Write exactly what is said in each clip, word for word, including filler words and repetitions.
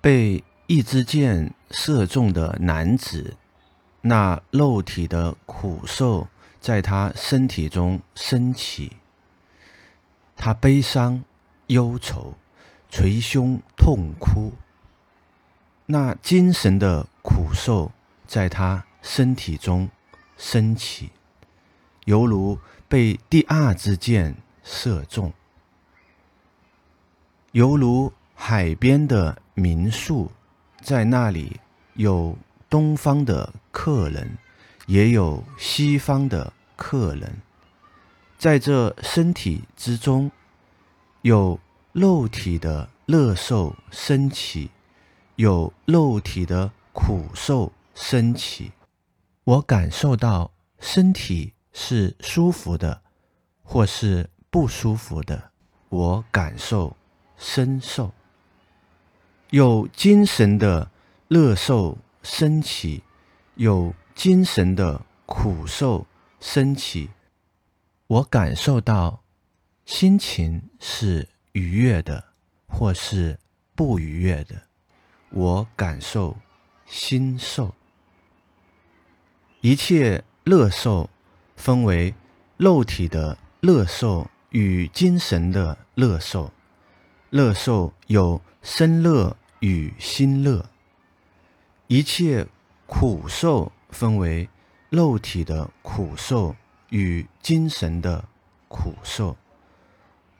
被一支箭射中的男子，那肉体的苦受在他身体中升起，他悲伤、忧愁，捶胸痛哭。那精神的苦受在他身体中升起，犹如被第二支箭射中，犹如海边的民宿，在那里有东方的客人，也有西方的客人。在这身体之中，有肉体的乐受升起，有肉体的苦受升起。我感受到身体是舒服的，或是不舒服的。我感受身受。有精神的乐受升起，有精神的苦受升起。我感受到心情是愉悦的，或是不愉悦的。我感受心受。一切乐受分为肉体的乐受与精神的乐受。乐受有身乐与心乐。一切苦受分为肉体的苦受与精神的苦受。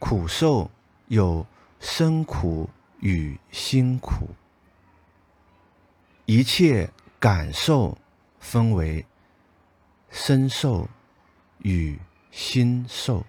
苦受有身苦与心苦。一切感受分为身受与心受。